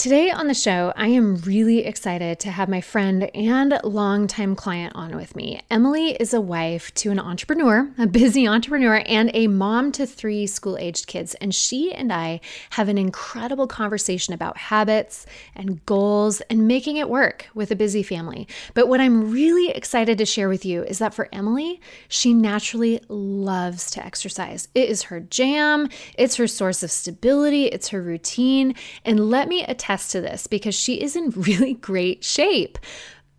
Today on the show, I am really excited to have my friend and longtime client on with me. Emily is a wife to an entrepreneur, a busy entrepreneur, and a mom to 3 school-aged kids. And she and I have an incredible conversation about habits and goals and making it work with a busy family. But what I'm really excited to share with you is that for Emily, she naturally loves to exercise. It is her jam. It's her source of stability. It's her routine. And let me attest to this because she is in really great shape.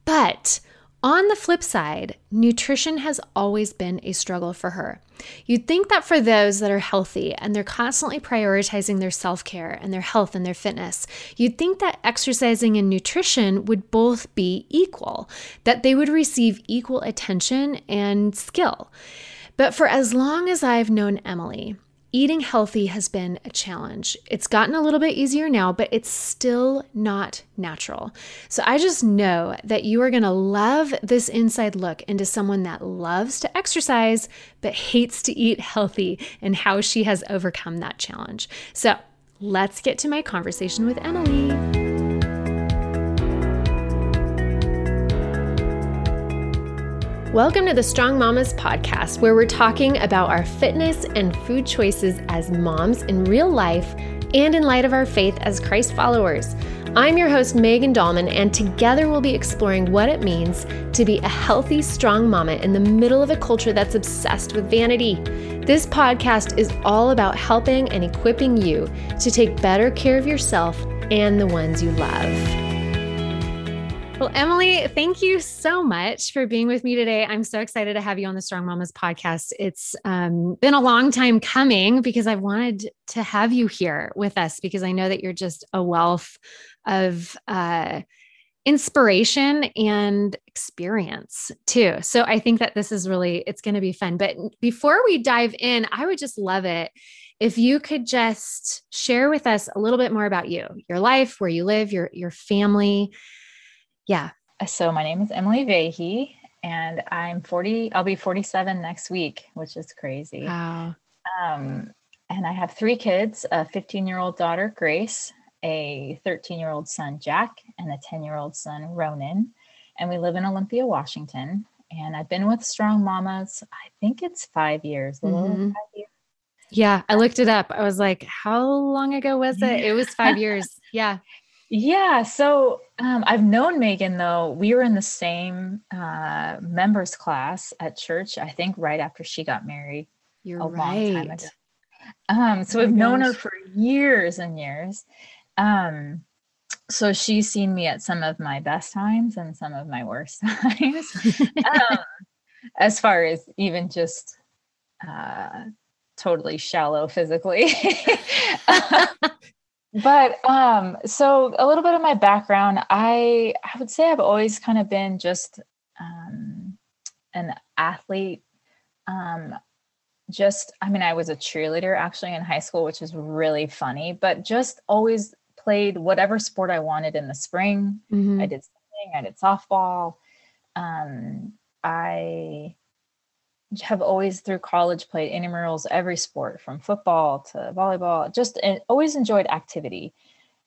But on the flip side, nutrition has always been a struggle for her. You'd think that for those that are healthy and they're constantly prioritizing their self-care and their health and their fitness, you'd think that exercising and nutrition would both be equal, that they would receive equal attention and skill. But for as long as I've known Emily, eating healthy has been a challenge. It's gotten a little bit easier now, but it's still not natural. So I just know that you are going to love this inside look into someone that loves to exercise, but hates to eat healthy and how she has overcome that challenge. So let's get to my conversation with Emily. Welcome to the Strong Mamas podcast, where we're talking about our fitness and food choices as moms in real life and in light of our faith as Christ followers. I'm your host, Megan Dahlman, and together we'll be exploring what it means to be a healthy, strong mama in the middle of a culture that's obsessed with vanity. This podcast is all about helping and equipping you to take better care of yourself and the ones you love. Well, Emily, thank you so much for being with me today. I'm so excited to have you on the Strong Mamas podcast. It's been a long time coming because I wanted to have you here with us because I know that you're just a wealth of inspiration and experience too. So I think that this is really, it's going to be fun. But before we dive in, I would just love it if you could just share with us a little bit more about you, your life, where you live, your family. Yeah. So my name is Emily Vahey and I'm 40. I'll be 47 next week, which is crazy. Wow. And I have 3 kids, a 15-year-old daughter, Grace, a 13-year-old son, Jack, and a 10-year-old son, Ronan. And we live in Olympia, Washington. And I've been with Strong Mamas, I think it's 5 years. Mm-hmm. A little 5 years. Yeah. I looked it up. I was like, how long ago was it? It was 5 years. Yeah. Yeah. So, I've known Megan though. We were in the same, members class at church, I think right after she got married. You're a right. Long time ago. So we've known her for years and years. So she's seen me at some of my best times and some of my worst times, as far as even just, totally shallow physically. But, so a little bit of my background, I would say I've always kind of been just, an athlete. I was a cheerleader actually in high school, which is really funny, but just always played whatever sport I wanted in the spring. Mm-hmm. I did swimming, I did softball. I have always through college played intramurals, every sport from football to volleyball, just always enjoyed activity.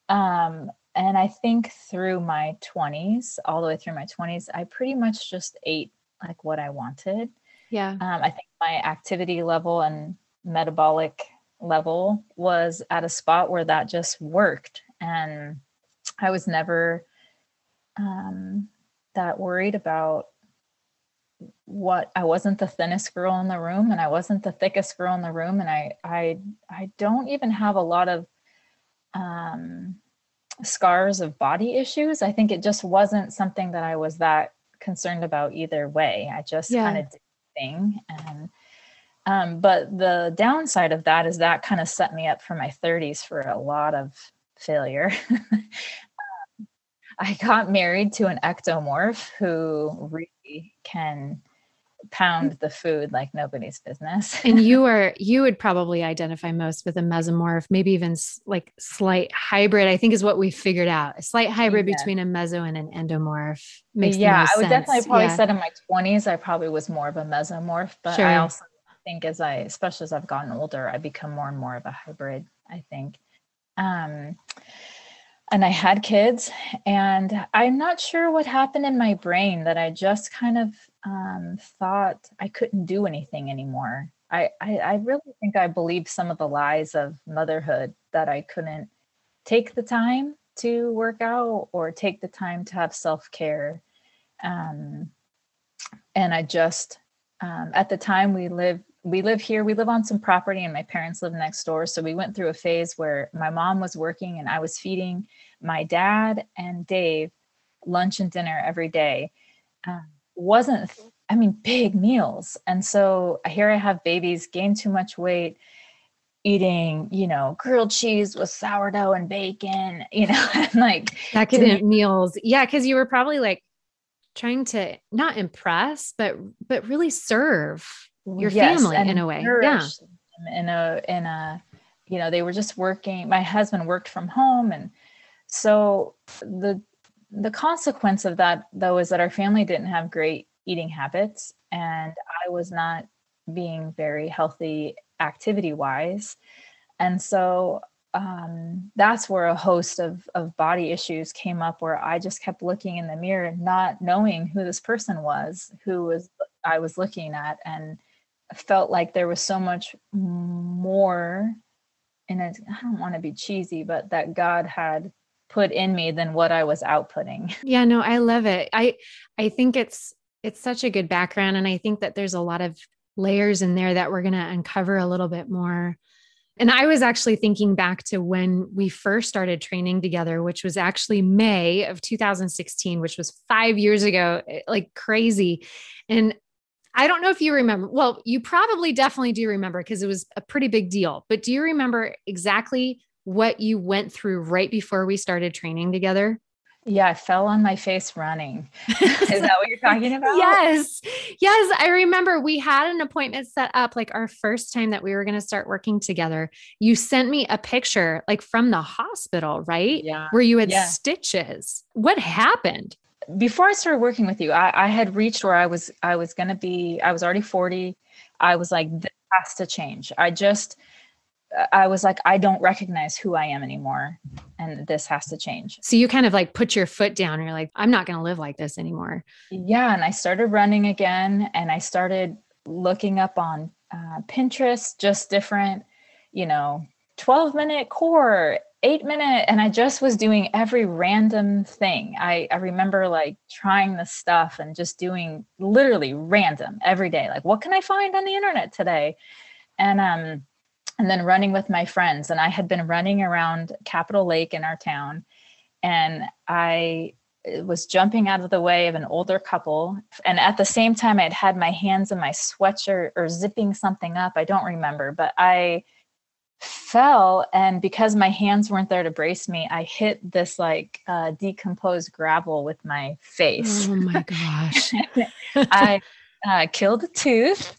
And I think through my 20s, all the way through my 20s, I pretty much just ate like what I wanted. Yeah. I think my activity level and metabolic level was at a spot where that just worked. And I was never that worried about I wasn't the thinnest girl in the room and I wasn't the thickest girl in the room. And I don't even have a lot of, scars of body issues. I think it just wasn't something that I was that concerned about either way. I just kind of did the thing. And, but the downside of that is that kind of set me up for my 30s for a lot of failure. I got married to an ectomorph who really can pound the food like nobody's business. And you would probably identify most with a mesomorph, maybe even like slight hybrid, I think is what we figured out. A slight hybrid between a meso and an endomorph makes sense. I would definitely probably said in my 20s, I probably was more of a mesomorph, but I also think especially as I've gotten older, I become more and more of a hybrid, I think. and I had kids, and I'm not sure what happened in my brain that I just kind of thought I couldn't do anything anymore. I really think I believed some of the lies of motherhood, that I couldn't take the time to work out or take the time to have self-care. And I just, at the time we live here, we live on some property and my parents live next door. So we went through a phase where my mom was working and I was feeding my dad and Dave lunch and dinner every day. Big meals. And so here I have babies, gain too much weight, eating, grilled cheese with sourdough and bacon, and like decadent meals. Yeah. Cause you were probably like trying to not impress, but really serve your family in a way. Yeah. They were just working. My husband worked from home. And so the consequence of that though, is that our family didn't have great eating habits, and I was not being very healthy activity wise. And so, that's where a host of body issues came up, where I just kept looking in the mirror and not knowing who this person was, I was looking at, and felt like there was so much more. And I don't want to be cheesy, but that God had put in me than what I was outputting. Yeah, no, I love it. I think it's such a good background. And I think that there's a lot of layers in there that we're going to uncover a little bit more. And I was actually thinking back to when we first started training together, which was actually May of 2016, which was 5 years ago, like crazy. And I don't know if you remember, well, you probably definitely do remember because it was a pretty big deal, but do you remember exactly what you went through right before we started training together? Yeah, I fell on my face running. Is that what you're talking about? Yes. Yes. I remember we had an appointment set up, like our first time that we were going to start working together. You sent me a picture like from the hospital, right? Yeah. Where you had stitches. What happened? Before I started working with you, I had reached where I was going to be, I was already 40. I was like, this has to change. I was like, I don't recognize who I am anymore, and this has to change. So you kind of like put your foot down and you're like, I'm not going to live like this anymore. Yeah. And I started running again, and I started looking up on Pinterest, just different, 12-minute core, 8-minute. And I just was doing every random thing. I remember like trying this stuff and just doing literally random every day. Like, what can I find on the internet today? And then running with my friends. And I had been running around Capitol Lake in our town, and I was jumping out of the way of an older couple. And at the same time, I'd had my hands in my sweatshirt or zipping something up. I don't remember, but I fell. And because my hands weren't there to brace me, I hit this like decomposed gravel with my face. Oh my gosh. I killed a tooth.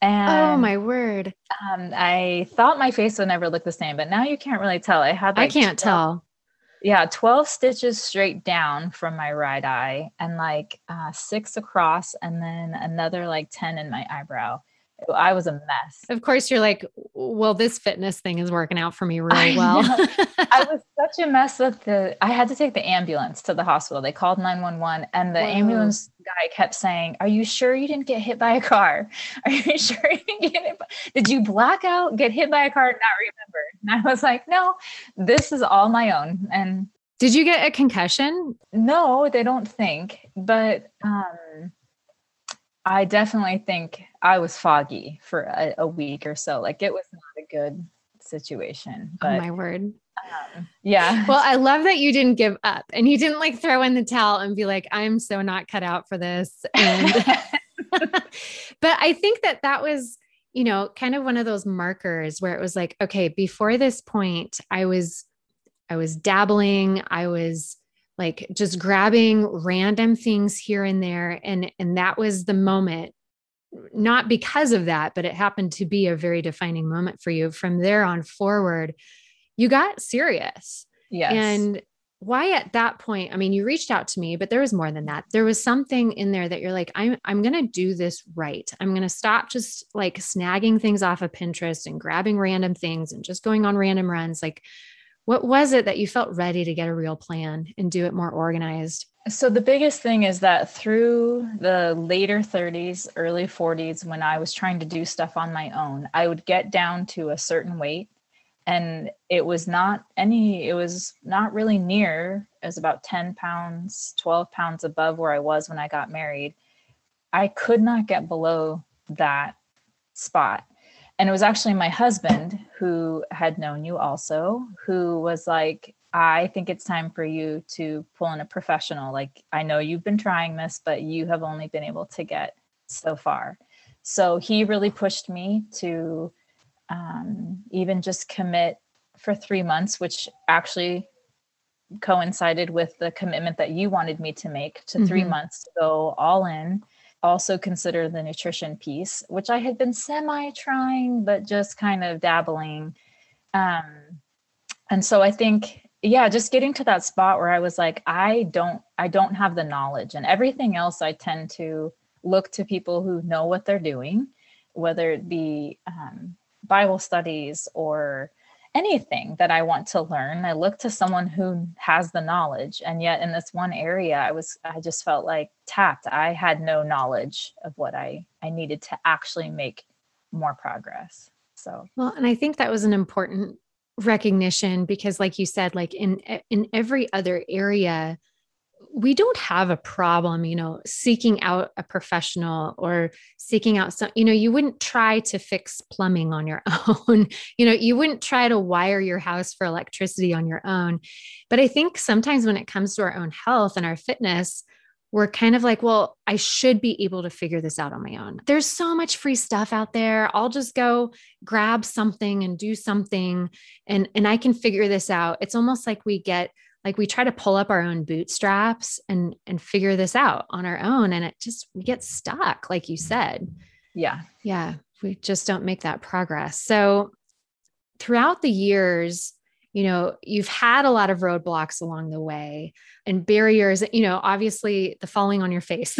And, oh my word. I thought my face would never look the same, but now you can't really tell. I had, like, I can't tell. Yeah. 12 stitches straight down from my right eye, and like 6 across, and then another like 10 in my eyebrow. I was a mess. Of course you're like, well, this fitness thing is working out for me really well. I was such a mess that I had to take the ambulance to the hospital. They called 911, and the ambulance guy kept saying, are you sure you didn't get hit by a car? Are you sure you didn't get hit? Did you black out, get hit by a car, and not remember? And I was like, no, this is all my own. And did you get a concussion? No, they don't think, but, I definitely think I was foggy for a week or so. Like, it was not a good situation. But, oh my word. Yeah. Well, I love that you didn't give up, and you didn't like throw in the towel and be like, I'm so not cut out for this. But I think that was, kind of one of those markers where it was like, okay, before this point, I was dabbling. I was like just grabbing random things here and there. And that was the moment, not because of that, but it happened to be a very defining moment for you. From there on forward, you got serious. Yes. And why at that point, I mean, you reached out to me, but there was more than that. There was something in there that you're like, I'm going to do this right. I'm going to stop just like snagging things off of Pinterest and grabbing random things and just going on random runs. Like, What was it that you felt ready to get a real plan and do it more organized? So the biggest thing is that through the later 30s, early 40s, when I was trying to do stuff on my own, I would get down to a certain weight and it was not really near, it was about 10 pounds, 12 pounds above where I was when I got married. I could not get below that spot. And it was actually my husband, who had known you also, who was like, I think it's time for you to pull in a professional. Like, I know you've been trying this, but you have only been able to get so far. So he really pushed me to even just commit for 3 months, which actually coincided with the commitment that you wanted me to make to 3 months to go all in. Also consider the nutrition piece, which I had been semi-trying, but just kind of dabbling. And so I think, just getting to that spot where I was like, I don't have the knowledge, and everything else I tend to look to people who know what they're doing, whether it be Bible studies or anything that I want to learn. I look to someone who has the knowledge. And yet in this one area, I just felt like tapped. I had no knowledge of what I needed to actually make more progress. So, well, and I think that was an important recognition, because like you said, like in every other area, we don't have a problem, seeking out a professional or seeking out some, you wouldn't try to fix plumbing on your own, you wouldn't try to wire your house for electricity on your own. But I think sometimes when it comes to our own health and our fitness, we're kind of like, well, I should be able to figure this out on my own. There's so much free stuff out there. I'll just go grab something and do something and I can figure this out. It's almost like we try to pull up our own bootstraps and figure this out on our own. And we get stuck, like you said. Yeah. Yeah. We just don't make that progress. So throughout the years, you've had a lot of roadblocks along the way and barriers, obviously the falling on your face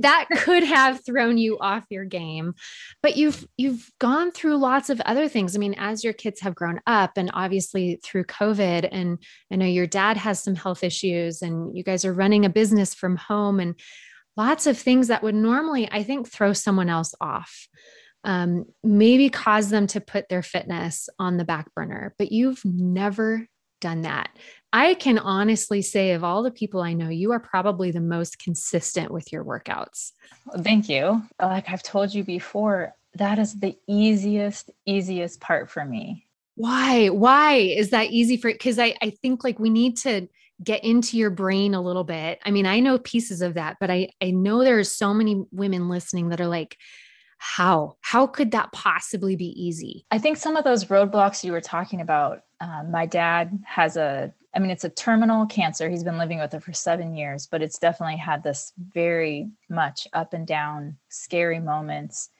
that could have thrown you off your game, but you've gone through lots of other things. I mean, as your kids have grown up and obviously through COVID, and I know your dad has some health issues and you guys are running a business from home and lots of things that would normally, I think, throw someone else off. Maybe cause them to put their fitness on the back burner, but you've never done that. I can honestly say of all the people I know, you are probably the most consistent with your workouts. Thank you. Like I've told you before, that is the easiest part for me. Why is that easy for you? Cause I think like we need to get into your brain a little bit. I mean, I know pieces of that, but I know there are so many women listening that are like, how could that possibly be easy? I think some of those roadblocks you were talking about, my dad has it's a terminal cancer. He's been living with it for 7 years, but it's definitely had this very much up and down, scary moments,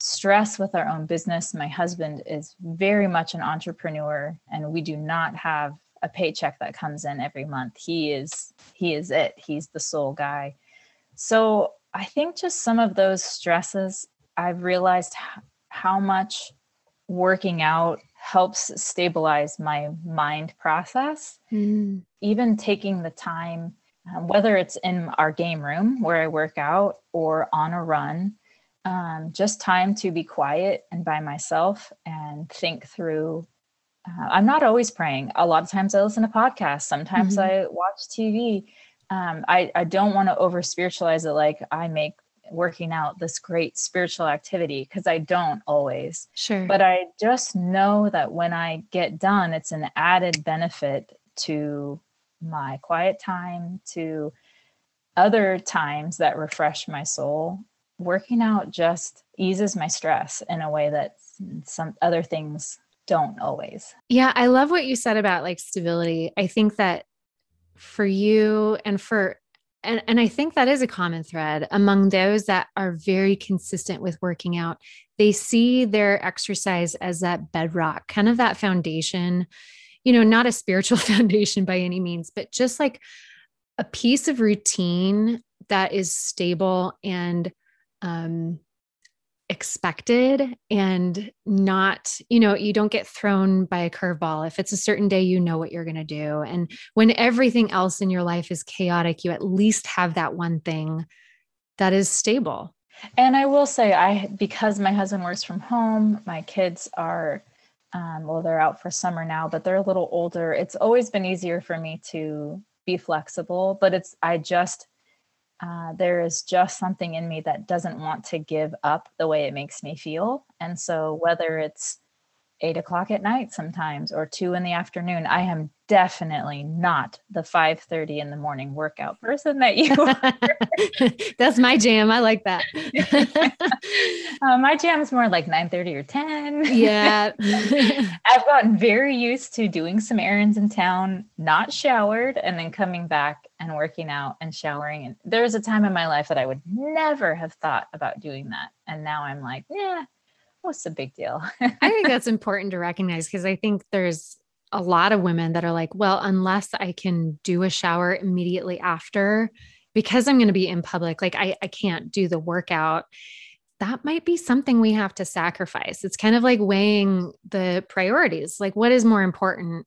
stress with our own business. My husband is very much an entrepreneur, and we do not have a paycheck that comes in every month. He is it. He's the sole guy. So I think just some of those stresses, I've realized how much working out helps stabilize my mind process. Mm. Even taking the time, whether it's in our game room where I work out or on a run, just time to be quiet and by myself and think through. I'm not always praying. A lot of times I listen to podcasts. Sometimes I watch TV. I don't want to over spiritualize it. Like I make working out this great spiritual activity, because I don't always. Sure. But I just know that when I get done, it's an added benefit to my quiet time, to other times that refresh my soul. Working out just eases my stress in a way that some other things don't always. Yeah. I love what you said about like stability. I think that for you and I think that is a common thread among those that are very consistent with working out. They see their exercise as that bedrock, kind of that foundation, not a spiritual foundation by any means, but just like a piece of routine that is stable and expected and not, you know, you don't get thrown by a curveball. If it's a certain day, you know what you're going to do. And when everything else in your life is chaotic, you at least have that one thing that is stable. And I will say because my husband works from home, my kids are, they're out for summer now, but they're a little older. It's always been easier for me to be flexible, but there is just something in me that doesn't want to give up the way it makes me feel. And so whether it's 8 o'clock at night sometimes or 2 in the afternoon, I am definitely not the 5:30 in the morning workout person that you are. That's my jam. I like that. My jam is more like 9:30 or 10. Yeah. I've gotten very used to doing some errands in town, not showered, and then coming back and working out and showering. And there was a time in my life that I would never have thought about doing that. And now I'm like, yeah. What's the big deal? I think that's important to recognize, because I think there's a lot of women that are like, well, unless I can do a shower immediately after, because I'm going to be in public, like I can't do the workout. That might be something we have to sacrifice. It's kind of like weighing the priorities. Like, what is more important?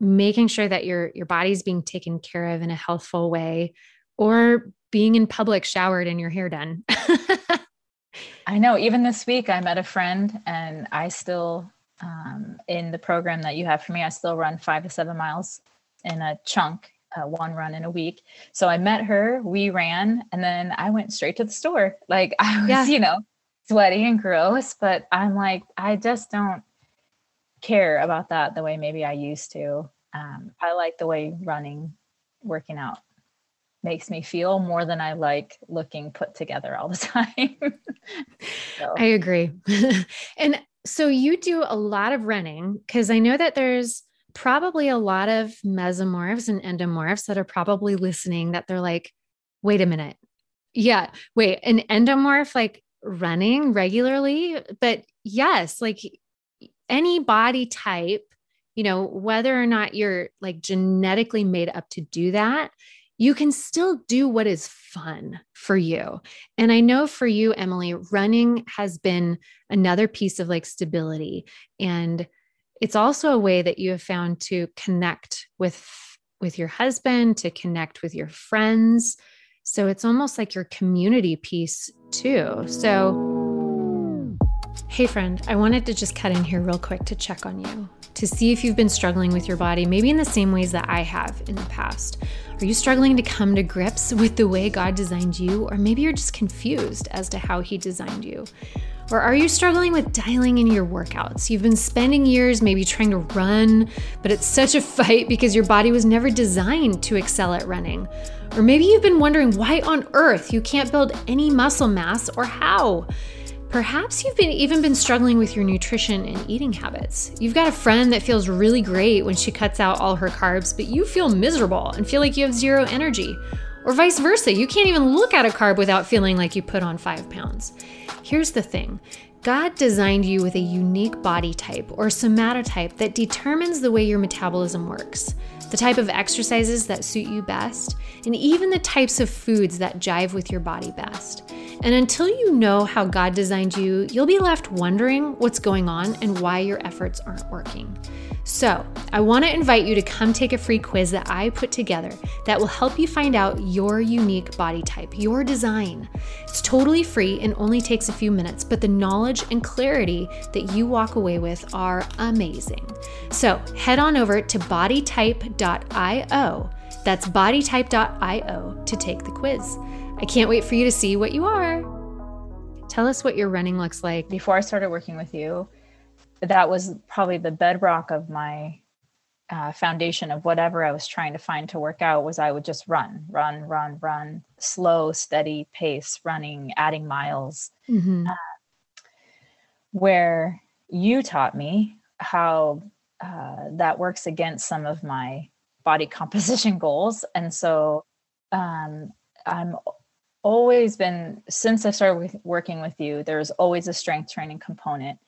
Making sure that your body's being taken care of in a healthful way, or being in public showered and your hair done. I know, even this week I met a friend, and I still, in the program that you have for me, I still run 5 to 7 miles in a chunk, one run in a week. So I met her, we ran, and then I went straight to the store. Like I was, you know, sweaty and gross, but I'm like, I just don't care about that the way maybe I used to. I like the way working out makes me feel more than I like looking put together all the time. I agree. And so you do a lot of running, because I know that there's probably a lot of mesomorphs and endomorphs that are probably listening that they're like, wait a minute. Yeah. Wait, an endomorph, like running regularly? But yes, like any body type, you know, whether or not you're like genetically made up to do that, you can still do what is fun for you. And I know for you, Emily, running has been another piece of like stability. And it's also a way that you have found to connect with your husband, to connect with your friends. So it's almost like your community piece too. So, hey friend, I wanted to just cut in here real quick to check on you, to see if you've been struggling with your body, maybe in the same ways that I have in the past. Are you struggling to come to grips with the way God designed you? Or maybe you're just confused as to how He designed you. Or are you struggling with dialing in your workouts? You've been spending years maybe trying to run, but it's such a fight because your body was never designed to excel at running. Or maybe you've been wondering why on earth you can't build any muscle mass, or how. Perhaps you've even been struggling with your nutrition and eating habits. You've got a friend that feels really great when she cuts out all her carbs, but you feel miserable and feel like you have zero energy. Or vice versa, you can't even look at a carb without feeling like you put on 5 pounds. Here's the thing. God designed you with a unique body type, or somatotype, that determines the way your metabolism works, the type of exercises that suit you best, and even the types of foods that jive with your body best. And until you know how God designed you, you'll be left wondering what's going on and why your efforts aren't working. So I want to invite you to come take a free quiz that I put together that will help you find out your unique body type, your design. It's totally free and only takes a few minutes, but the knowledge and clarity that you walk away with are amazing. So head on over to bodytype.io. That's bodytype.io to take the quiz. I can't wait for you to see what you are. Tell us what your running looks like. Before I started working with you, that was probably the bedrock of my foundation of whatever I was trying to find to work out, was I would just run, slow, steady pace, running, adding miles. Mm-hmm. Where you taught me how that works against some of my body composition goals. And so I'm always been, since I started working with you, there's always a strength training component,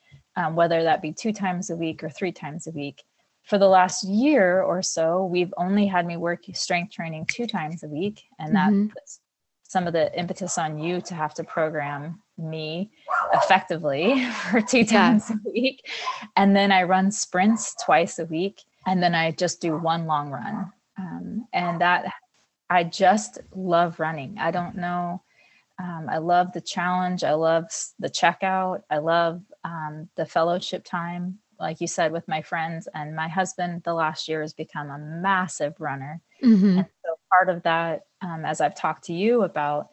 whether that be 2 times a week or 3 times a week. For the last year or so, we've only had me work strength training 2 times a week. And that puts some of the impetus on you to have to program me effectively for 2 times a week. And then I run sprints twice a week. And then I just do 1 long run. And that, I just love running. I don't know. I love the challenge. I love the checkout. I love the fellowship time, like you said, with my friends. And my husband the last year has become a massive runner. Mm-hmm. And so part of that, as I've talked to you about,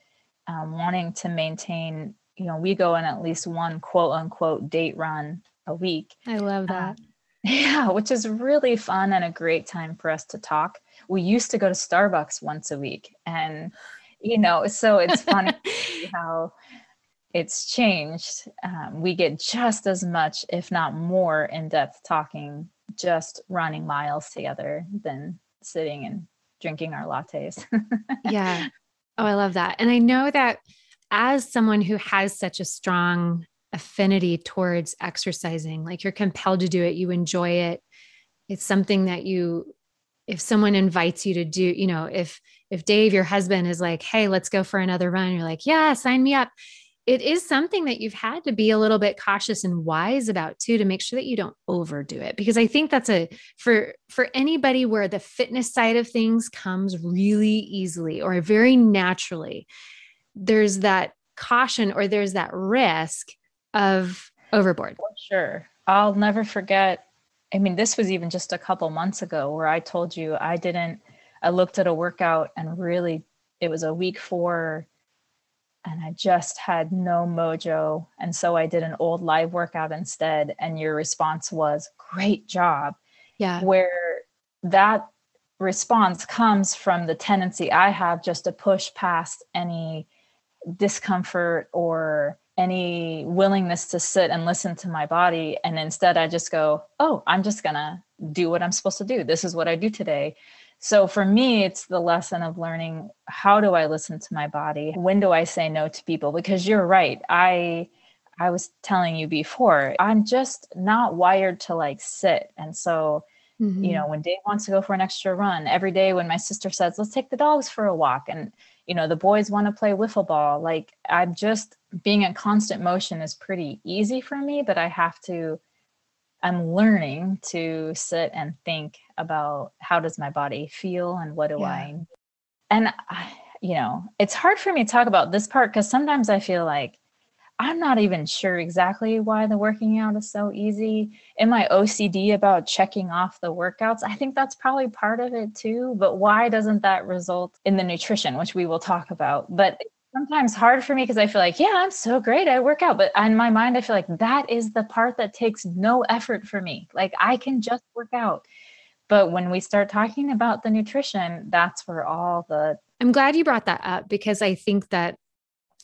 wanting to maintain, you know, we go on at least 1 quote unquote date run a week. I love that. Yeah, which is really fun and a great time for us to talk. We used to go to Starbucks once a week, and, you know, so it's funny how it's changed. We get just as much, if not more, in-depth talking, just running miles together than sitting and drinking our lattes. Yeah. Oh, I love that. And I know that as someone who has such a strong affinity towards exercising, like you're compelled to do it, you enjoy it. It's something that you, if someone invites you to do, you know, if Dave, your husband, is like, hey, let's go for another run, you're like, yeah, sign me up. It is something that you've had to be a little bit cautious and wise about too, to make sure that you don't overdo it. Because I think that's for anybody where the fitness side of things comes really easily or very naturally, there's that caution or there's that risk of overboard. For sure. I'll never forget. I mean, this was even just a couple months ago where I told you I looked at a workout and really it was a week 4 and I just had no mojo. And so I did an old live workout instead. And your response was, great job. Yeah. Where that response comes from the tendency I have just to push past any discomfort or any willingness to sit and listen to my body. And instead I just go, oh, I'm just going to do what I'm supposed to do. This is what I do today. So for me, it's the lesson of learning, how do I listen to my body? When do I say no to people? Because you're right. I was telling you before, I'm just not wired to like sit. And so, you know, when Dave wants to go for an extra run every day, when my sister says, let's take the dogs for a walk, and, you know, the boys want to play wiffle ball, like I'm just being in constant motion is pretty easy for me, but I'm learning to sit and think about how does my body feel and what do I, and I, you know, it's hard for me to talk about this part because sometimes I feel like I'm not even sure exactly why the working out is so easy. Am I OCD about checking off the workouts? I think that's probably part of it too, but why doesn't that result in the nutrition, which we will talk about, but sometimes hard for me because I feel like, yeah, I'm so great. I work out. But in my mind, I feel like that is the part that takes no effort for me. Like I can just work out. But when we start talking about the nutrition, that's where all the... I'm glad you brought that up because I think that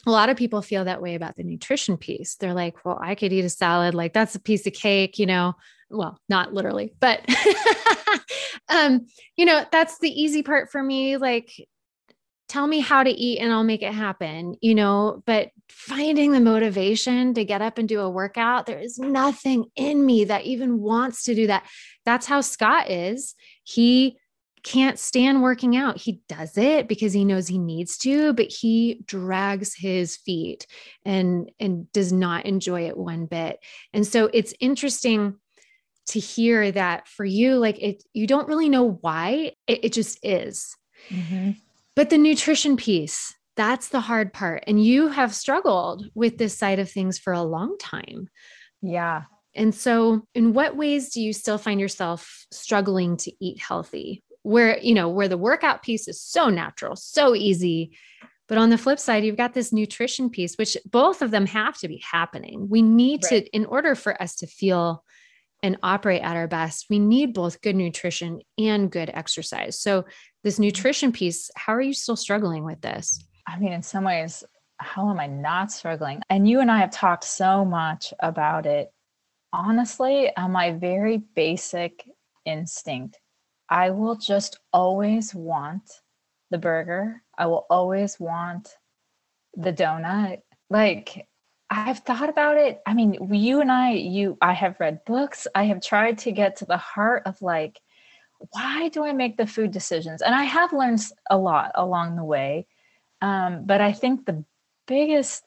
a lot of people feel that way about the nutrition piece. They're like, well, I could eat a salad. Like that's a piece of cake, you know, well, not literally, but, you know, that's the easy part for me. Like, tell me how to eat and I'll make it happen, you know, but finding the motivation to get up and do a workout, there is nothing in me that even wants to do that. That's how Scott is. He can't stand working out. He does it because he knows he needs to, but he drags his feet and does not enjoy it one bit. And so it's interesting to hear that for you, like it, you don't really know why, it just is. Mm-hmm. But the nutrition piece, that's the hard part. And you have struggled with this side of things for a long time. Yeah. And so in what ways do you still find yourself struggling to eat healthy? Where, you know, where the workout piece is so natural, so easy. But on the flip side, you've got this nutrition piece, which both of them have to be happening. We need to, in order for us to feel and operate at our best, we need both good nutrition and good exercise. So this nutrition piece, how are you still struggling with this? I mean, in some ways, how am I not struggling? And you and I have talked so much about it. Honestly, on my very basic instinct, I will just always want the burger. I will always want the donut. Like, I've thought about it. I mean, you and I have read books. I have tried to get to the heart of like, why do I make the food decisions? And I have learned a lot along the way. But I think the biggest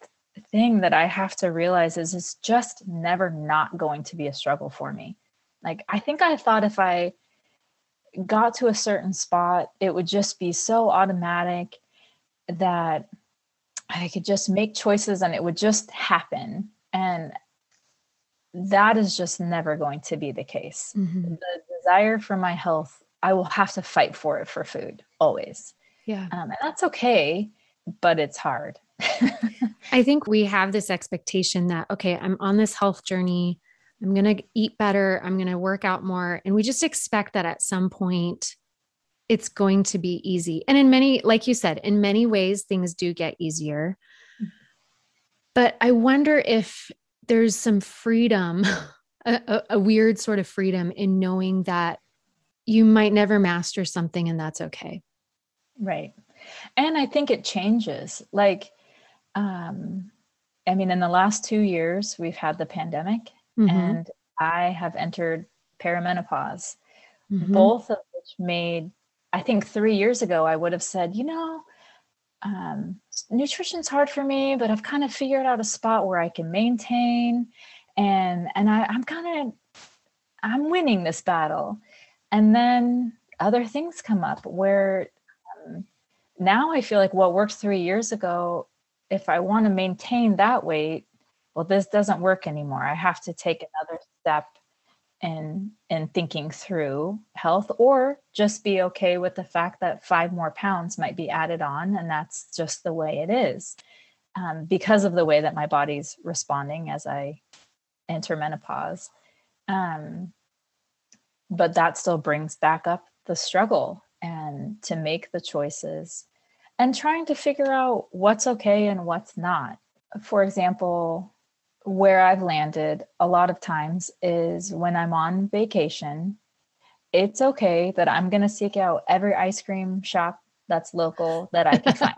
thing that I have to realize is it's just never not going to be a struggle for me. Like, I think I thought if I got to a certain spot, it would just be so automatic that I could just make choices and it would just happen. And that is just never going to be the case. Mm-hmm. The desire for my health, I will have to fight for it for food, always. Yeah. And that's okay, but it's hard. I think we have this expectation that, okay, I'm on this health journey. I'm going to eat better. I'm going to work out more. And we just expect that at some point it's going to be easy. And in many, like you said, in many ways, things do get easier, but I wonder if there's some freedom, a weird sort of freedom in knowing that you might never master something and that's okay. Right. And I think it changes. Like, I mean, in the last 2 years, we've had the pandemic. Mm-hmm. And I have entered perimenopause, mm-hmm. both of which made, I think 3 years ago, I would have said, you know, nutrition's hard for me, but I've kind of figured out a spot where I can maintain and I'm winning this battle. And then other things come up where now I feel like what worked 3 years ago, if I want to maintain that weight, well, this doesn't work anymore. I have to take another step in thinking through health, or just be okay with the fact that 5 more pounds might be added on. And that's just the way it is, because of the way that my body's responding as I enter menopause. But that still brings back up the struggle and to make the choices and trying to figure out what's okay and what's not. For example, where I've landed a lot of times is when I'm on vacation, it's okay that I'm going to seek out every ice cream shop that's local that I can find.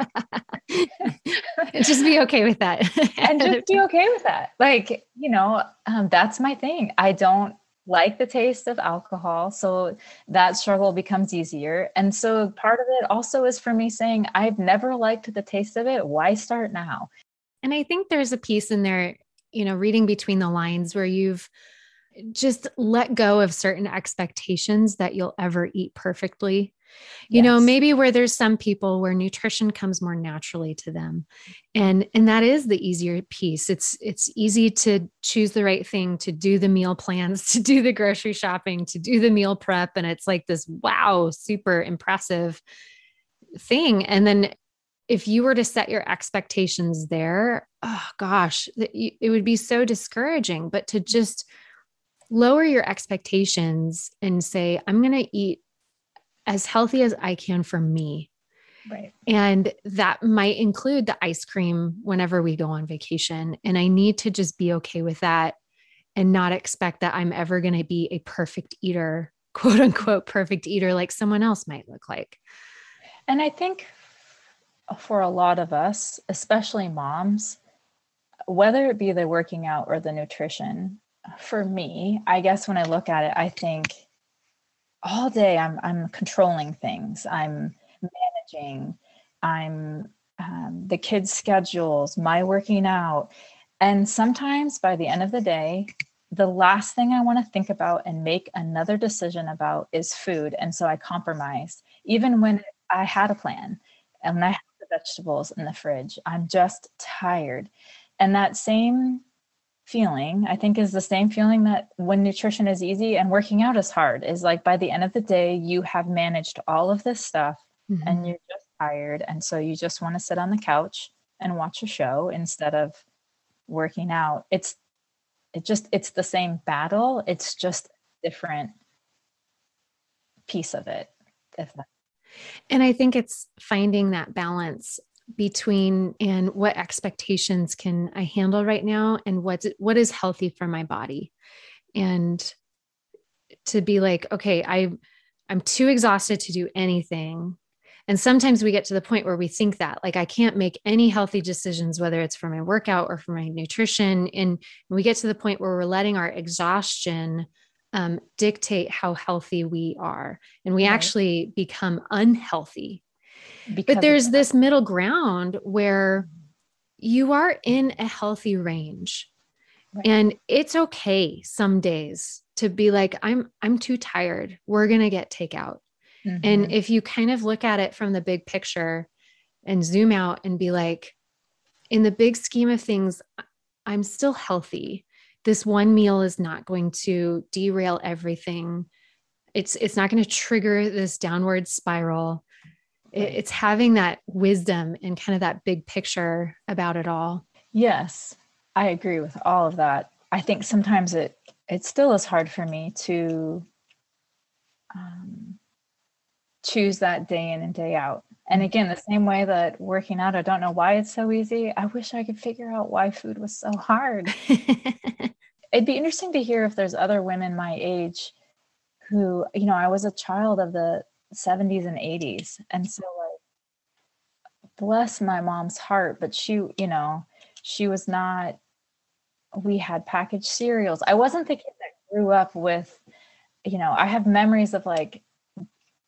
Just be okay with that. And just be okay with that. Like, you know, that's my thing. I don't like the taste of alcohol. So that struggle becomes easier. And so part of it also is for me saying, I've never liked the taste of it. Why start now? And I think there's a piece in there, you know, reading between the lines where you've just let go of certain expectations that you'll ever eat perfectly. You know, maybe where there's some people where nutrition comes more naturally to them. And that is the easier piece. It's easy to choose the right thing, to do the meal plans, to do the grocery shopping, to do the meal prep. And it's like this, wow, super impressive thing. And then if you were to set your expectations there, oh gosh, it would be so discouraging. But to just lower your expectations and say, I'm going to eat as healthy as I can for me. Right. And that might include the ice cream whenever we go on vacation. And I need to just be okay with that and not expect that I'm ever going to be a perfect eater, quote unquote, perfect eater, like someone else might look like. And I think for a lot of us, especially moms, whether it be the working out or the nutrition, for me, I guess when I look at it, I think all day I'm controlling things. I'm managing, I'm the kids' schedules, my working out. And sometimes by the end of the day, the last thing I want to think about and make another decision about is food. And so I compromise, even when I had a plan and I vegetables in the fridge. I'm just tired. And that same feeling, I think, is the same feeling that when nutrition is easy and working out is hard, is like by the end of the day, you have managed all of this stuff mm-hmm. and you're just tired. And so you just want to sit on the couch and watch a show instead of working out. It's the same battle. It's just a different piece of it. And I think it's finding that balance between and what expectations can I handle right now and what is healthy for my body, and to be like, okay, I'm too exhausted to do anything. And sometimes we get to the point where we think that, like, I can't make any healthy decisions, whether it's for my workout or for my nutrition. And we get to the point where we're letting our exhaustion dictate how healthy we are. And we actually become unhealthy. But there's this middle ground where you are in a healthy range. Right. And it's okay some days to be like, I'm too tired. We're going to get takeout. Mm-hmm. And if you kind of look at it from the big picture and zoom out and be like, in the big scheme of things, I'm still healthy. This one meal is not going to derail everything. It's not going to trigger this downward spiral. It's having that wisdom and kind of that big picture about it all. Yes, I agree with all of that. I think sometimes it still is hard for me to choose that day in and day out. And again, the same way that working out, I don't know why it's so easy. I wish I could figure out why food was so hard. It'd be interesting to hear if there's other women my age who, you know, I was a child of the 70s and 80s. And so, like, bless my mom's heart, but she, you know, she was not, we had packaged cereals. I wasn't the kid that grew up with, you know, I have memories of, like,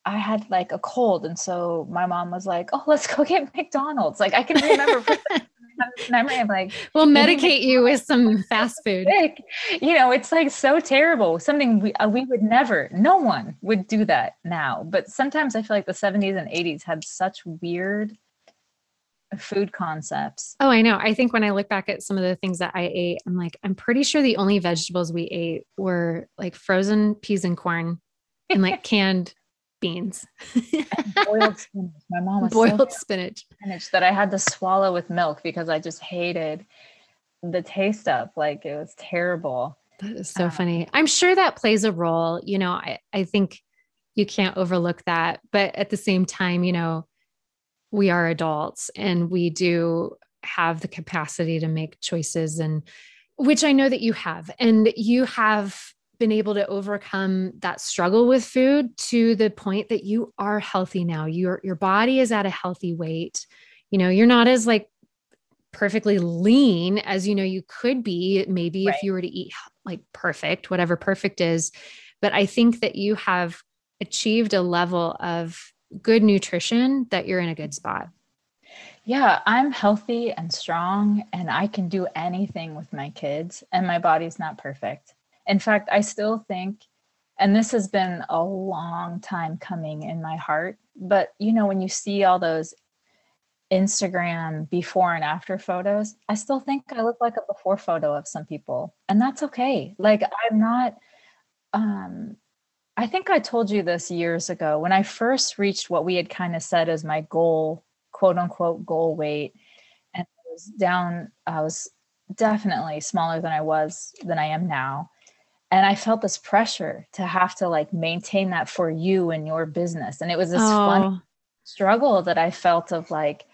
I had like a cold. And so my mom was like, oh, let's go get McDonald's. Like, I can remember this memory of, like, we'll medicate you with some fast food. Sick. You know, it's like so terrible. Something we would never, no one would do that now. But sometimes I feel like the 70s and 80s had such weird food concepts. Oh, I know. I think when I look back at some of the things that I ate, I'm like, I'm pretty sure the only vegetables we ate were like frozen peas and corn and like canned beans. Boiled spinach. My mom was boiled spinach that I had to swallow with milk because I just hated the taste of, like, it was terrible. That is so funny. I'm sure that plays a role. You know, I think you can't overlook that, but at the same time, you know, we are adults and we do have the capacity to make choices, and which I know that you have, and you have been able to overcome that struggle with food to the point that you are healthy now. Your body is at a healthy weight. You know, you're not as, like, perfectly lean as, you know, you could be maybe right. If you were to eat like perfect, whatever perfect is. But I think that you have achieved a level of good nutrition that you're in a good spot. Yeah, I'm healthy and strong and I can do anything with my kids, and my body's not perfect. In fact, I still think, and this has been a long time coming in my heart, but, you know, when you see all those Instagram before and after photos, I still think I look like a before photo of some people, and that's okay. Like, I'm not, I think I told you this years ago, when I first reached what we had kind of said as my goal, quote unquote, goal weight, and I was down, I was definitely smaller than I am now. And I felt this pressure to have to, like, maintain that for you and your business. And it was this funny struggle that I felt of, like,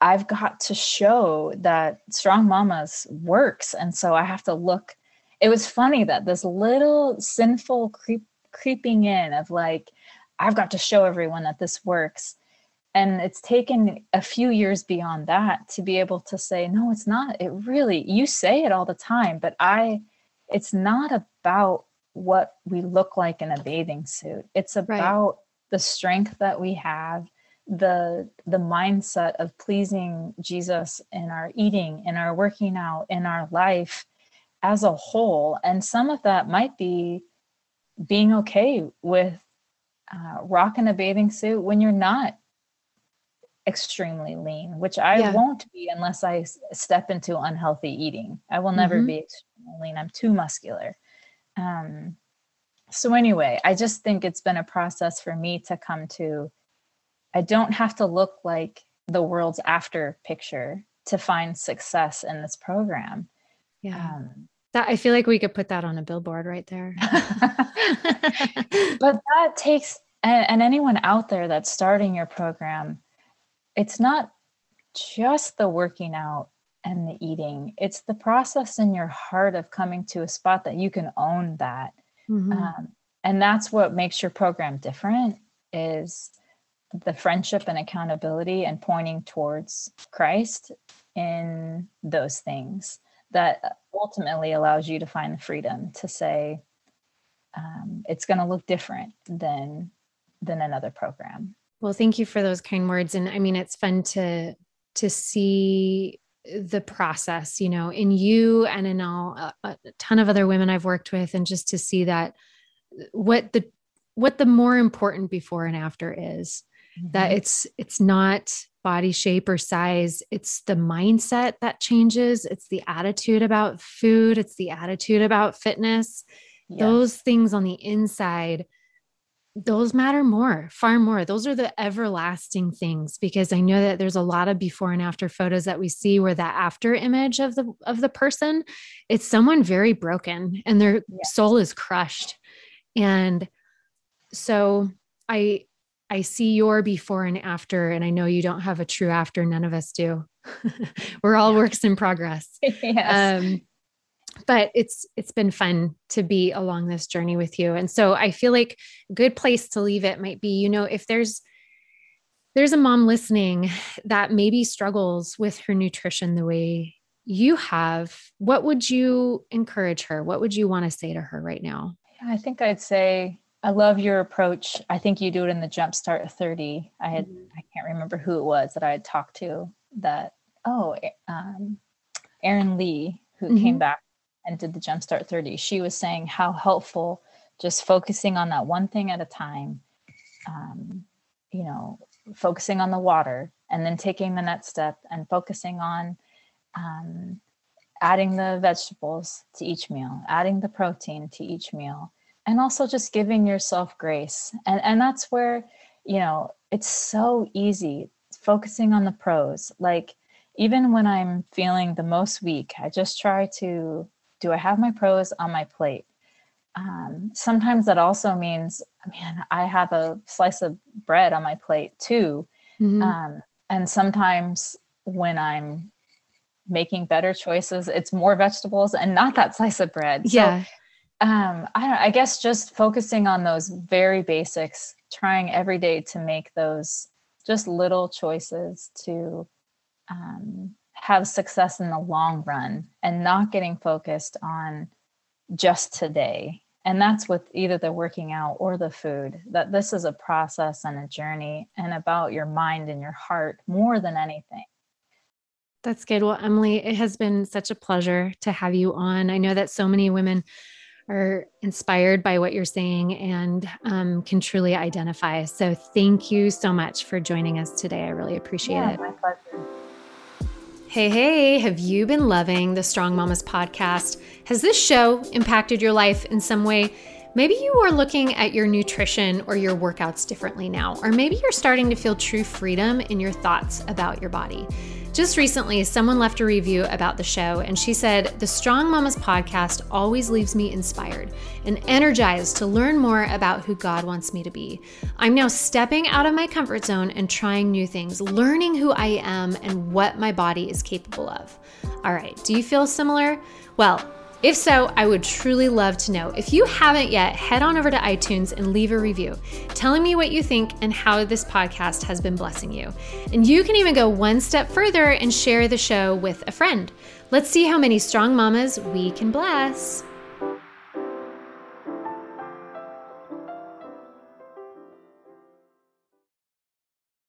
I've got to show that Strong Mamas works. And so I have to look, it was funny that this little sinful creeping in of, like, I've got to show everyone that this works. And it's taken a few years beyond that to be able to say, no, it's not. It really, you say it all the time, but it's not about what we look like in a bathing suit. It's about the strength that we have, the mindset of pleasing Jesus in our eating, in our working out, in our life as a whole. And some of that might be being okay with rocking a bathing suit when you're not extremely lean, which I won't be unless I step into unhealthy eating. I will never be extremely lean. I'm too muscular. So anyway, I just think it's been a process for me to come to, I don't have to look like the world's after picture to find success in this program. Yeah. That I feel like we could put that on a billboard right there. But that takes, and anyone out there that's starting your program, it's not just the working out and the eating. It's the process in your heart of coming to a spot that you can own that. And that's what makes your program different, is the friendship and accountability and pointing towards Christ in those things that ultimately allows you to find the freedom to say, it's going to look different than another program. Well, thank you for those kind words. And I mean, it's fun to see the process, you know, in you and in all a ton of other women I've worked with, and just to see that what the more important before and after is, mm-hmm. that it's not body shape or size. It's the mindset that changes. It's the attitude about food. It's the attitude about fitness. Yes. Those things on the inside, those matter more, far more. Those are the everlasting things, because I know that there's a lot of before and after photos that we see where that after image of the person, it's someone very broken and their yes. soul is crushed. And so I see your before and after, and I know you don't have a true after. None of us do. We're all works in progress. Yes. But it's been fun to be along this journey with you. And so I feel like a good place to leave it might be, you know, if there's a mom listening that maybe struggles with her nutrition the way you have, what would you encourage her? What would you want to say to her right now? I think I'd say, I love your approach. I think you do it in the Jumpstart 30. I can't remember who it was that I had talked to that. Oh, Erin Lee, who mm-hmm. came back and did the Jumpstart 30. She was saying how helpful just focusing on that one thing at a time, you know, focusing on the water and then taking the next step and focusing on, adding the vegetables to each meal, adding the protein to each meal, and also just giving yourself grace. And that's where, you know, it's so easy focusing on the pros. Like, even when I'm feeling the most weak, I just try to, do I have my pros on my plate? Sometimes that also means, man, I have a slice of bread on my plate too. Mm-hmm. And sometimes when I'm making better choices, it's more vegetables and not that slice of bread. Yeah. So, I guess just focusing on those very basics, trying every day to make those just little choices to have success in the long run, and not getting focused on just today. And that's with either the working out or the food, that this is a process and a journey, and about your mind and your heart more than anything. That's good. Well, Emily, it has been such a pleasure to have you on. I know that so many women are inspired by what you're saying and can truly identify. So thank you so much for joining us today. I really appreciate it. My pleasure. Hey, have you been loving the Strong Mamas podcast? Has this show impacted your life in some way? Maybe you are looking at your nutrition or your workouts differently now, or maybe you're starting to feel true freedom in your thoughts about your body. Just recently, someone left a review about the show, and she said, "The Strong Mamas podcast always leaves me inspired and energized to learn more about who God wants me to be. I'm now stepping out of my comfort zone and trying new things, learning who I am and what my body is capable of." All right, do you feel similar? Well, if so, I would truly love to know. If you haven't yet, head on over to iTunes and leave a review telling me what you think and how this podcast has been blessing you. And you can even go one step further and share the show with a friend. Let's see how many strong mamas we can bless.